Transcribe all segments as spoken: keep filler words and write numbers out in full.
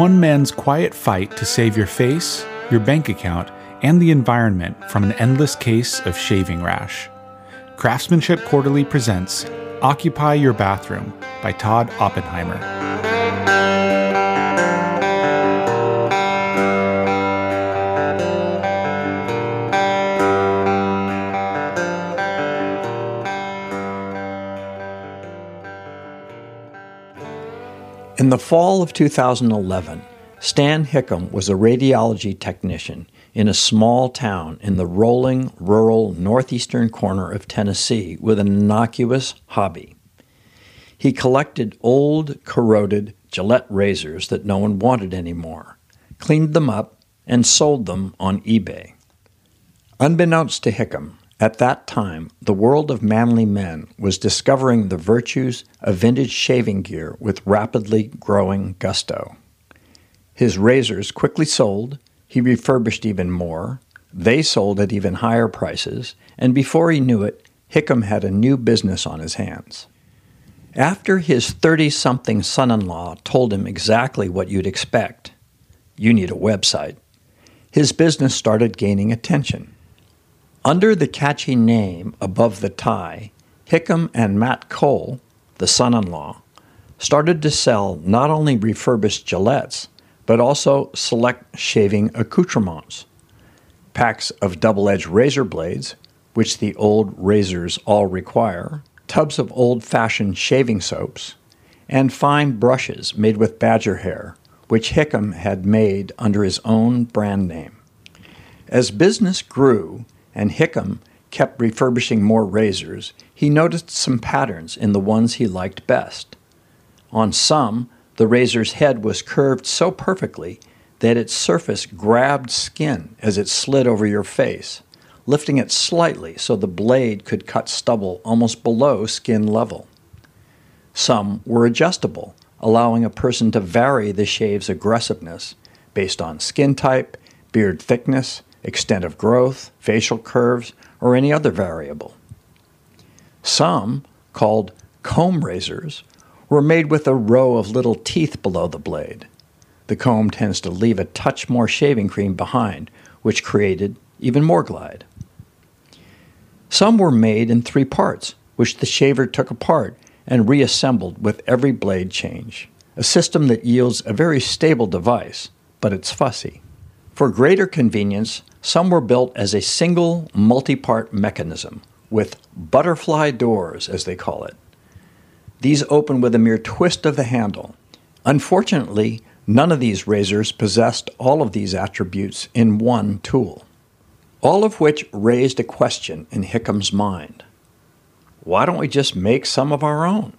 one man's quiet fight to save your face, your bank account, and the environment from an endless case of shaving rash. Craftsmanship Quarterly presents Occupy Your Bathroom by Todd Oppenheimer. In the fall of two thousand eleven, Stan Hickam was a radiology technician in a small town in the rolling, rural, northeastern corner of Tennessee with an innocuous hobby. He collected old, corroded Gillette razors that no one wanted anymore, cleaned them up, and sold them on eBay. Unbeknownst to Hickam, at that time, the world of manly men was discovering the virtues of vintage shaving gear with rapidly growing gusto. His razors quickly sold, he refurbished even more, they sold at even higher prices, and before he knew it, Hickam had a new business on his hands. After his thirty-something son-in-law told him exactly what you'd expect, you need a website, his business started gaining attention. Under the catchy name Above the Tie, Hickam and Matt Cole, the son-in-law, started to sell not only refurbished Gillettes, but also select shaving accoutrements, packs of double-edged razor blades, which the old razors all require, tubs of old-fashioned shaving soaps, and fine brushes made with badger hair, which Hickam had made under his own brand name. As business grew, and Hickam kept refurbishing more razors, he noticed some patterns in the ones he liked best. On some, the razor's head was curved so perfectly that its surface grabbed skin as it slid over your face, lifting it slightly so the blade could cut stubble almost below skin level. Some were adjustable, allowing a person to vary the shave's aggressiveness based on skin type, beard thickness, extent of growth, facial curves, or any other variable. Some, called comb razors, were made with a row of little teeth below the blade. The comb tends to leave a touch more shaving cream behind, which created even more glide. Some were made in three parts, which the shaver took apart and reassembled with every blade change, a system that yields a very stable device, but it's fussy. For greater convenience, some were built as a single multi-part mechanism with butterfly doors, as they call it. These open with a mere twist of the handle. Unfortunately, none of these razors possessed all of these attributes in one tool, all of which raised a question in Hickam's mind. Why don't we just make some of our own?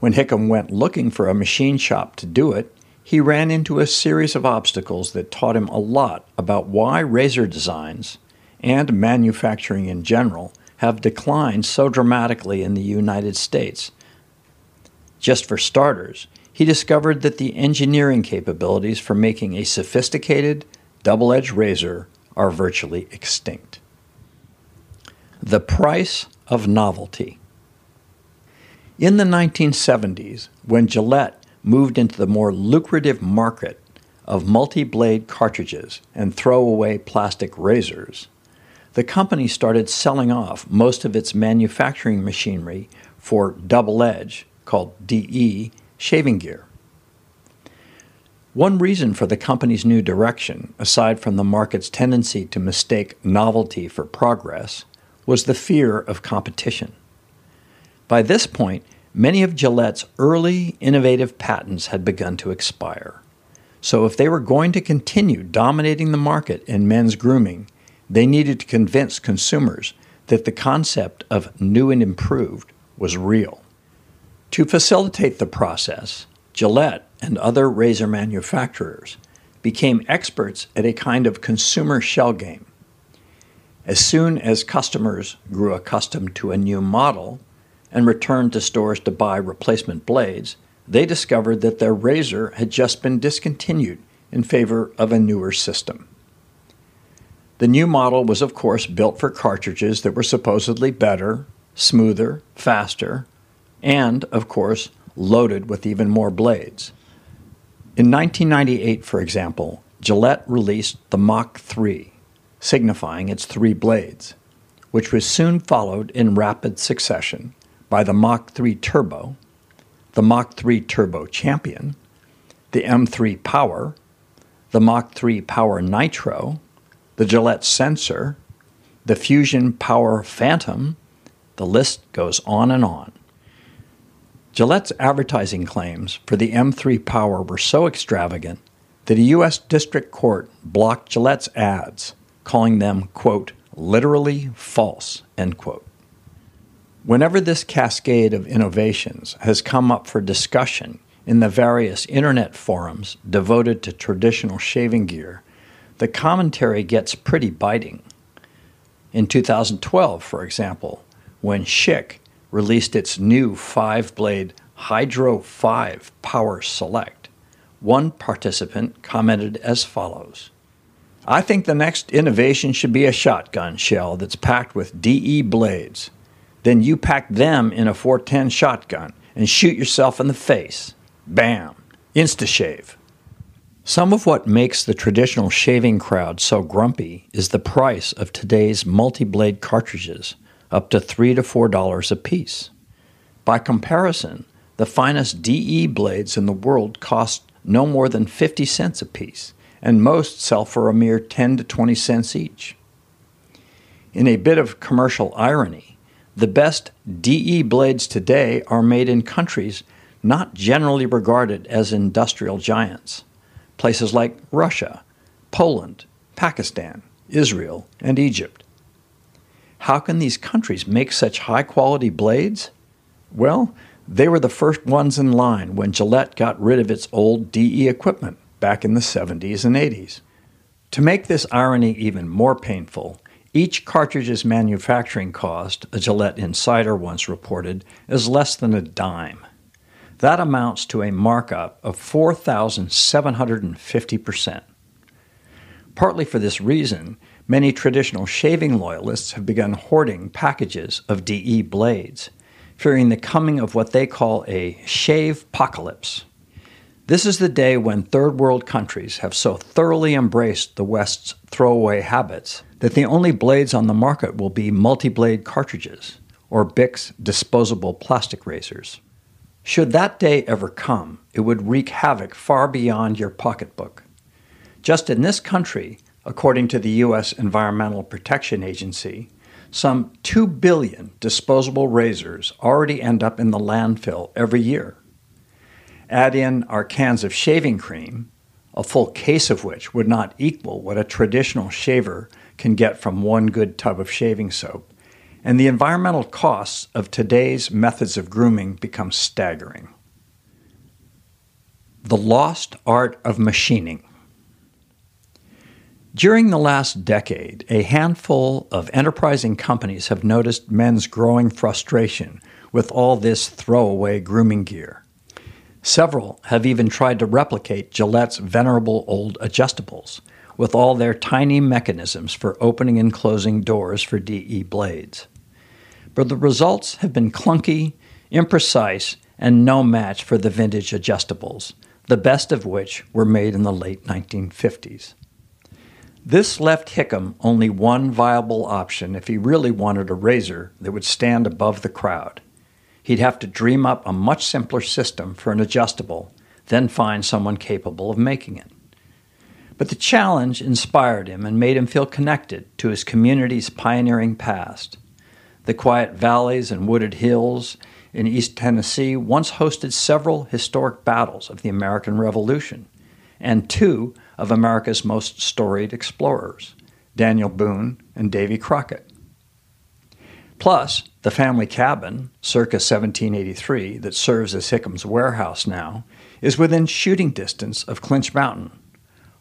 When Hickam went looking for a machine shop to do it, he ran into a series of obstacles that taught him a lot about why razor designs, and manufacturing in general, have declined so dramatically in the United States. Just for starters, he discovered that the engineering capabilities for making a sophisticated, double-edged razor are virtually extinct. The price of novelty. In the nineteen seventies, when Gillette moved into the more lucrative market of multi-blade cartridges and throwaway plastic razors, the company started selling off most of its manufacturing machinery for double-edge, called D E, shaving gear. One reason for the company's new direction, aside from the market's tendency to mistake novelty for progress, was the fear of competition. By this point, many of Gillette's early innovative patents had begun to expire. So if they were going to continue dominating the market in men's grooming, they needed to convince consumers that the concept of new and improved was real. To facilitate the process, Gillette and other razor manufacturers became experts at a kind of consumer shell game. As soon as customers grew accustomed to a new model and returned to stores to buy replacement blades, they discovered that their razor had just been discontinued in favor of a newer system. The new model was, of course, built for cartridges that were supposedly better, smoother, faster, and, of course, loaded with even more blades. In nineteen ninety-eight, for example, Gillette released the Mach three, signifying its three blades, which was soon followed in rapid succession by the Mach three Turbo, the Mach three Turbo Champion, the M three Power, the Mach three Power Nitro, the Gillette Sensor, the Fusion Power Phantom. The list goes on and on. Gillette's advertising claims for the M three Power were so extravagant that a U S district court blocked Gillette's ads, calling them, quote, literally false, end quote. Whenever this cascade of innovations has come up for discussion in the various internet forums devoted to traditional shaving gear, the commentary gets pretty biting. In two thousand twelve, for example, when Schick released its new five-blade Hydro five Power Select, one participant commented as follows, "I think the next innovation should be a shotgun shell that's packed with D E blades. Then you pack them in a four ten shotgun and shoot yourself in the face. Bam! Insta-shave." Some of what makes the traditional shaving crowd so grumpy is the price of today's multi-blade cartridges, up to three to four dollars a piece. By comparison, the finest D E blades in the world cost no more than fifty cents a piece, and most sell for a mere ten to twenty cents each. In a bit of commercial irony, the best D E blades today are made in countries not generally regarded as industrial giants. Places like Russia, Poland, Pakistan, Israel, and Egypt. How can these countries make such high-quality blades? Well, they were the first ones in line when Gillette got rid of its old D E equipment back in the seventies and eighties. To make this irony even more painful, each cartridge's manufacturing cost, a Gillette insider once reported, is less than a dime. That amounts to a markup of four thousand seven hundred fifty percent. Partly for this reason, many traditional shaving loyalists have begun hoarding packages of D E blades, fearing the coming of what they call a shave-pocalypse. This is the day when third world countries have so thoroughly embraced the West's throwaway habits that the only blades on the market will be multi-blade cartridges or Bic's disposable plastic razors. Should that day ever come, it would wreak havoc far beyond your pocketbook. Just in this country, according to the U S Environmental Protection Agency, some two billion disposable razors already end up in the landfill every year. Add in our cans of shaving cream, a full case of which would not equal what a traditional shaver can get from one good tub of shaving soap, and the environmental costs of today's methods of grooming become staggering. The lost art of machining. During the last decade, a handful of enterprising companies have noticed men's growing frustration with all this throwaway grooming gear. Several have even tried to replicate Gillette's venerable old adjustables, with all their tiny mechanisms for opening and closing doors for D E blades. But the results have been clunky, imprecise, and no match for the vintage adjustables, the best of which were made in the late nineteen fifties. This left Hickam only one viable option if he really wanted a razor that would stand above the crowd. He'd have to dream up a much simpler system for an adjustable, then find someone capable of making it. But the challenge inspired him and made him feel connected to his community's pioneering past. The quiet valleys and wooded hills in East Tennessee once hosted several historic battles of the American Revolution, and two of America's most storied explorers, Daniel Boone and Davy Crockett. Plus, the family cabin, circa seventeen eighty-three, that serves as Hickam's warehouse now, is within shooting distance of Clinch Mountain,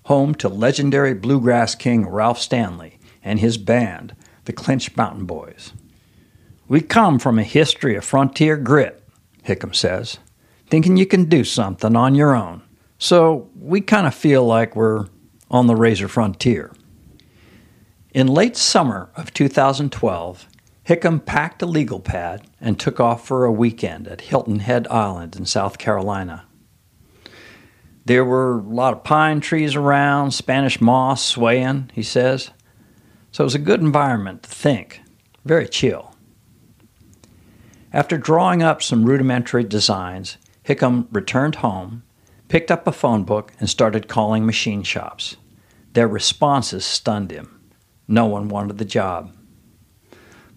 home to legendary bluegrass king Ralph Stanley and his band, the Clinch Mountain Boys. "We come from a history of frontier grit," Hickam says, "thinking you can do something on your own. So we kind of feel like we're on the razor frontier." In late summer of two thousand twelve, Hickam packed a legal pad and took off for a weekend at Hilton Head Island in South Carolina. There were a lot of pine trees around, Spanish moss swaying, he says. So it was a good environment to think, very chill. After drawing up some rudimentary designs, Hickam returned home, picked up a phone book, and started calling machine shops. Their responses stunned him. No one wanted the job.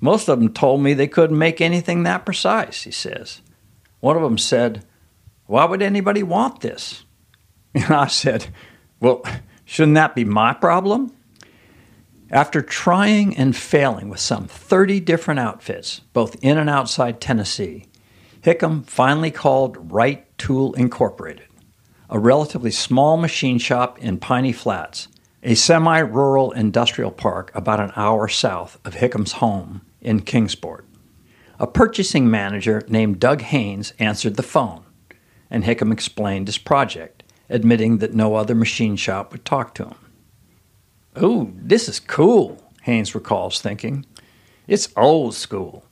Most of them told me they couldn't make anything that precise, he says. One of them said, "Why would anybody want this?" And I said, "Well, shouldn't that be my problem?" After trying and failing with some thirty different outfits, both in and outside Tennessee, Hickam finally called Wright Tool Incorporated, a relatively small machine shop in Piney Flats, a semi-rural industrial park about an hour south of Hickam's home in Kingsport. A purchasing manager named Doug Haynes answered the phone, and Hickam explained his project, admitting that no other machine shop would talk to him. "Ooh, this is cool," Haynes recalls thinking. "It's old school."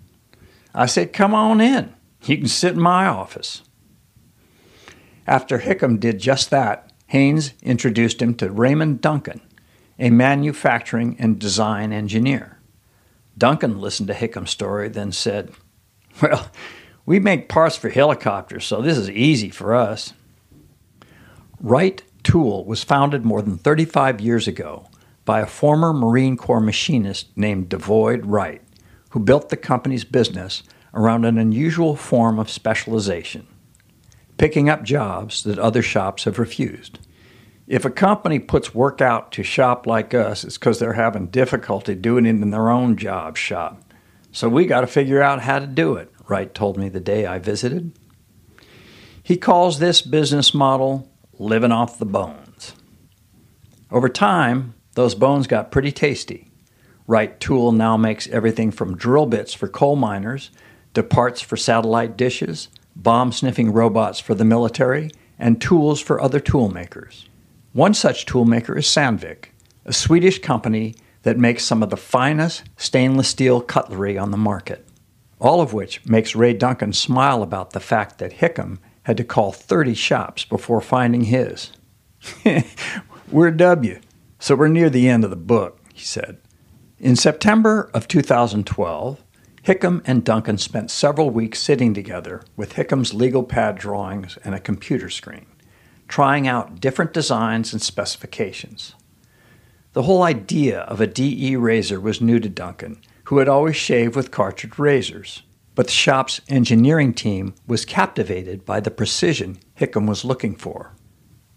I said, "Come on in. You can sit in my office." After Hickam did just that, Haynes introduced him to Raymond Duncan, a manufacturing and design engineer. Duncan listened to Hickam's story, then said, "Well, we make parts for helicopters, so this is easy for us." Wright Tool was founded more than thirty-five years ago by a former Marine Corps machinist named Devoid Wright, who built the company's business around an unusual form of specialization, picking up jobs that other shops have refused. If a company puts work out to shop like us, it's because they're having difficulty doing it in their own job shop. So we got to figure out how to do it, Wright told me the day I visited. He calls this business model living off the bones. Over time, those bones got pretty tasty. Wright Tool now makes everything from drill bits for coal miners to parts for satellite dishes, bomb-sniffing robots for the military, and tools for other toolmakers. One such toolmaker is Sandvik, a Swedish company that makes some of the finest stainless steel cutlery on the market, all of which makes Ray Duncan smile about the fact that Hickam had to call thirty shops before finding his. "We're W, so we're near the end of the book," he said. In September of two thousand twelve, Hickam and Duncan spent several weeks sitting together with Hickam's legal pad drawings and a computer screen, trying out different designs and specifications. The whole idea of a D E razor was new to Duncan, who had always shaved with cartridge razors, but the shop's engineering team was captivated by the precision Hickam was looking for.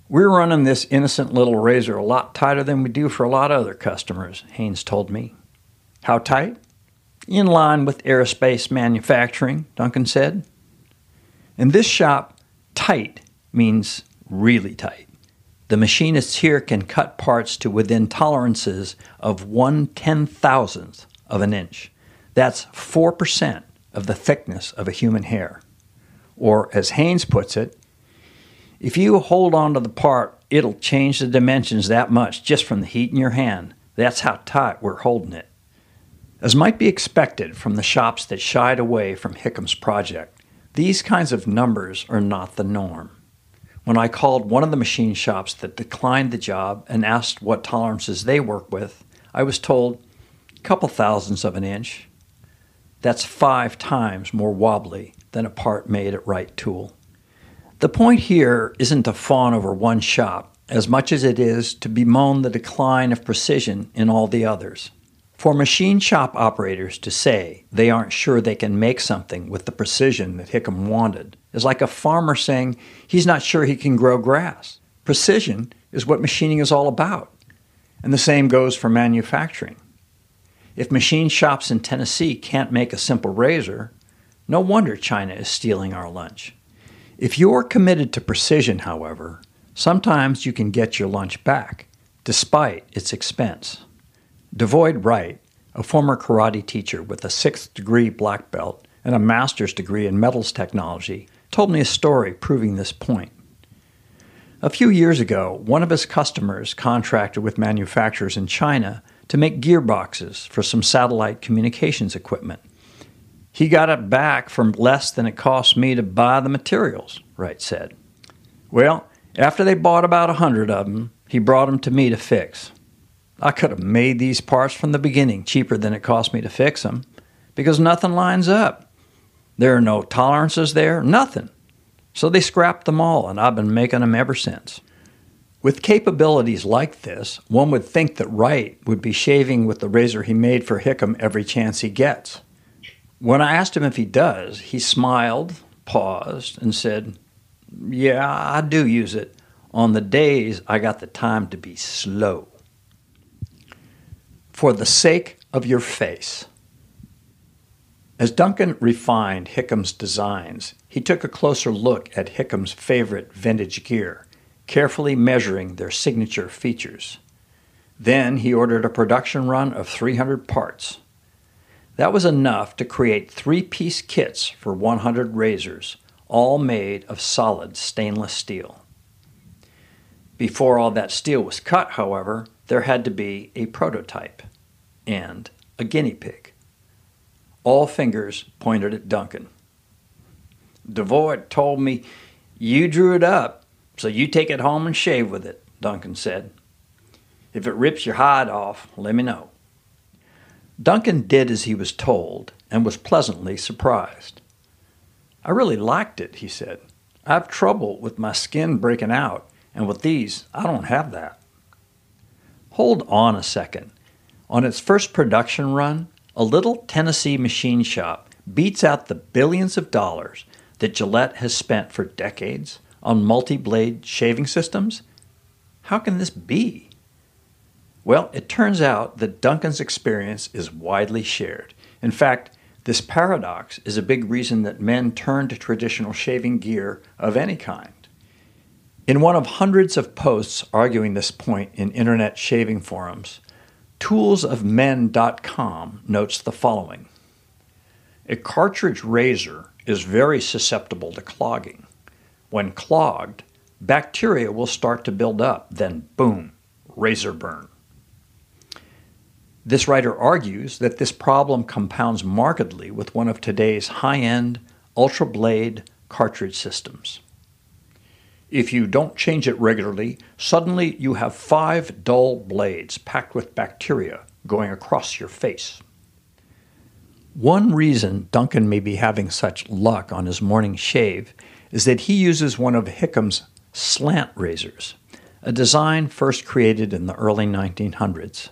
"We're running this innocent little razor a lot tighter than we do for a lot of other customers," Haynes told me. "How tight?" "In line with aerospace manufacturing," Duncan said. "In this shop, tight means really tight. The machinists here can cut parts to within tolerances of one ten-thousandth of an inch. That's four percent of the thickness of a human hair. Or, as Haynes puts it, if you hold on to the part, it'll change the dimensions that much just from the heat in your hand. That's how tight we're holding it." As might be expected from the shops that shied away from Hickam's project, these kinds of numbers are not the norm. When I called one of the machine shops that declined the job and asked what tolerances they work with, I was told, "A couple thousandths of an inch." That's five times more wobbly than a part made at Wright Tool. The point here isn't to fawn over one shop as much as it is to bemoan the decline of precision in all the others. For machine shop operators to say they aren't sure they can make something with the precision that Hickam wanted is like a farmer saying he's not sure he can grow grass. Precision is what machining is all about, and the same goes for manufacturing. If machine shops in Tennessee can't make a simple razor, no wonder China is stealing our lunch. If you're committed to precision, however, sometimes you can get your lunch back, despite its expense. Devoid Wright, a former karate teacher with a sixth-degree black belt and a master's degree in metals technology, told me a story proving this point. A few years ago, one of his customers contracted with manufacturers in China to make gearboxes for some satellite communications equipment. "He got it back for less than it cost me to buy the materials," Wright said. "Well, After they bought about a hundred of them, he brought them to me to fix. I could have made these parts from the beginning cheaper than it cost me to fix them, because nothing lines up. There are no tolerances there, nothing. So they scrapped them all, and I've been making them ever since. With capabilities like this, one would think that Wright would be shaving with the razor he made for Hickam every chance he gets. When I asked him if he does, he smiled, paused, and said, "Yeah, I do use it on the days I got the time to be slow." For the sake of your face. As Duncan refined Hickam's designs, he took a closer look at Hickam's favorite vintage gear, carefully measuring their signature features. Then he ordered a production run of three hundred parts. That was enough to create three-piece kits for one hundred razors, all made of solid stainless steel. Before all that steel was cut, however, there had to be a prototype and a guinea pig. All fingers pointed at Duncan. "Devoid told me you drew it up, so you take it home and shave with it," Duncan said. "If it rips your hide off, let me know." Duncan did as he was told and was pleasantly surprised. "I really liked it," he said. "I have trouble with my skin breaking out, and with these, I don't have that." Hold on a second. On its first production run, a little Tennessee machine shop beats out the billions of dollars that Gillette has spent for decades on multi-blade shaving systems? How can this be? Well, it turns out that Duncan's experience is widely shared. In fact, this paradox is a big reason that men turn to traditional shaving gear of any kind. In one of hundreds of posts arguing this point in internet shaving forums, Tools of Men dot com notes the following. A cartridge razor is very susceptible to clogging. When clogged, bacteria will start to build up, then boom, razor burn. This writer argues that this problem compounds markedly with one of today's high-end, ultra-blade cartridge systems. If you don't change it regularly, suddenly you have five dull blades packed with bacteria going across your face. One reason Duncan may be having such luck on his morning shave is that he uses one of Hickam's slant razors, a design first created in the early nineteen hundreds.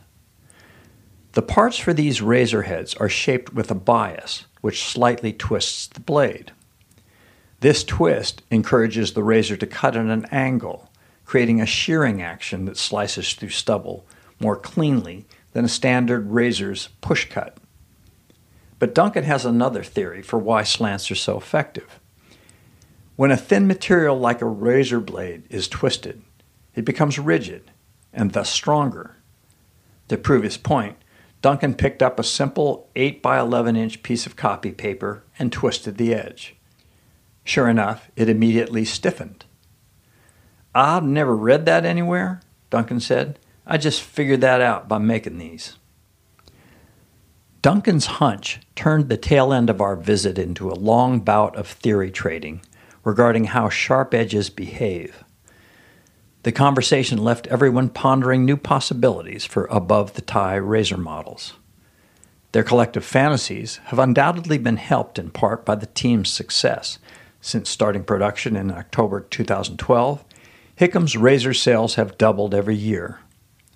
The parts for these razor heads are shaped with a bias, which slightly twists the blade. This twist encourages the razor to cut at an angle, creating a shearing action that slices through stubble more cleanly than a standard razor's push cut. But Duncan has another theory for why slants are so effective. When a thin material like a razor blade is twisted, it becomes rigid and thus stronger. To prove his point, Duncan picked up a simple eight by eleven inch piece of copy paper and twisted the edge. Sure enough, it immediately stiffened. "I've never read that anywhere," Duncan said. "I just figured that out by making these." Duncan's hunch turned the tail end of our visit into a long bout of theory trading regarding how sharp edges behave. The conversation left everyone pondering new possibilities for above-the-tie razor models. Their collective fantasies have undoubtedly been helped in part by the team's success. Since starting production in October two thousand twelve, Hickam's razor sales have doubled every year.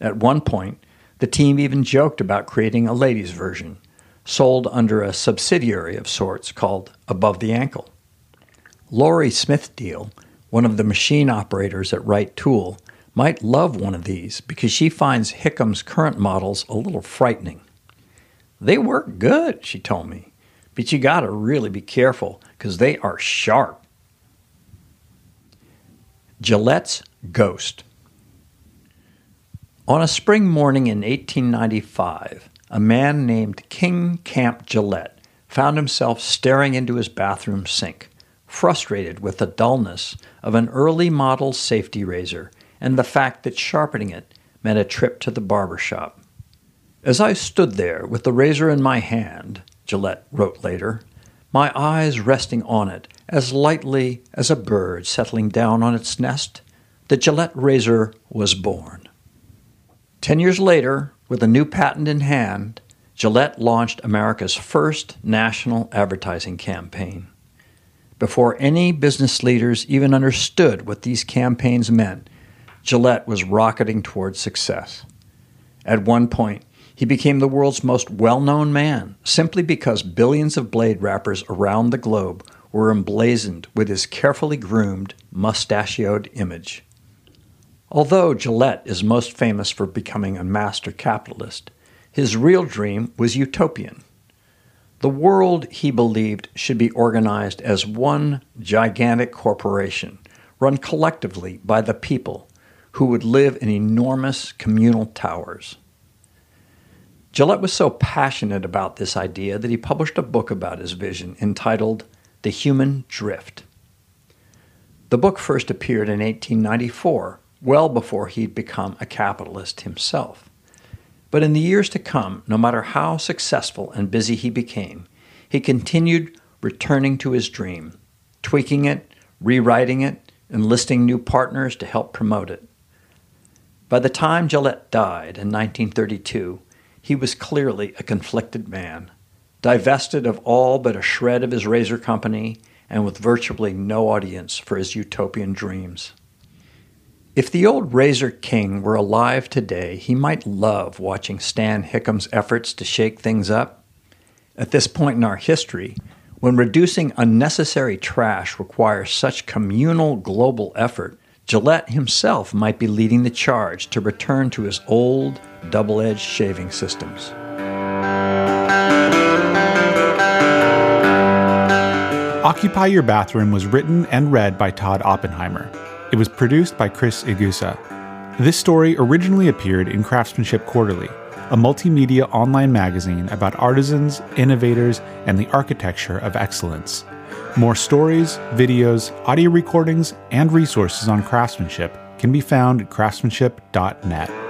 At one point, the team even joked about creating a ladies' version, sold under a subsidiary of sorts called Above the Ankle. Lori Smith-Deal, one of the machine operators at Wright Tool, might love one of these because she finds Hickam's current models a little frightening. "They work good," she told me. "But you gotta really be careful, because they are sharp." Gillette's Ghost. On a spring morning in eighteen ninety-five, a man named King Camp Gillette found himself staring into his bathroom sink, frustrated with the dullness of an early model safety razor and the fact that sharpening it meant a trip to the barber shop. "As I stood there with the razor in my hand," Gillette wrote later, "my eyes resting on it as lightly as a bird settling down on its nest, the Gillette razor was born. Ten years later, with a new patent in hand, Gillette launched America's first national advertising campaign. Before any business leaders even understood what these campaigns meant, Gillette was rocketing towards success. At one point, he became the world's most well-known man simply because billions of blade wrappers around the globe were emblazoned with his carefully groomed, mustachioed image. Although Gillette is most famous for becoming a master capitalist, his real dream was utopian. The world, he believed, should be organized as one gigantic corporation, run collectively by the people, who would live in enormous communal towers. Gillette was so passionate about this idea that he published a book about his vision entitled The Human Drift. The book first appeared in eighteen ninety-four, well before he'd become a capitalist himself. But in the years to come, no matter how successful and busy he became, he continued returning to his dream, tweaking it, rewriting it, enlisting new partners to help promote it. By the time Gillette died in nineteen thirty-two, he was clearly a conflicted man, divested of all but a shred of his razor company and with virtually no audience for his utopian dreams. If the old razor king were alive today, he might love watching Stan Hickam's efforts to shake things up. At this point in our history, when reducing unnecessary trash requires such communal global effort, Gillette himself might be leading the charge to return to his old double-edged shaving systems. Occupy Your Bathroom was written and read by Todd Oppenheimer. It was produced by Chris Igusa. This story originally appeared in Craftsmanship Quarterly, a multimedia online magazine about artisans, innovators, and the architecture of excellence. More stories, videos, audio recordings, and resources on craftsmanship can be found at craftsmanship dot net.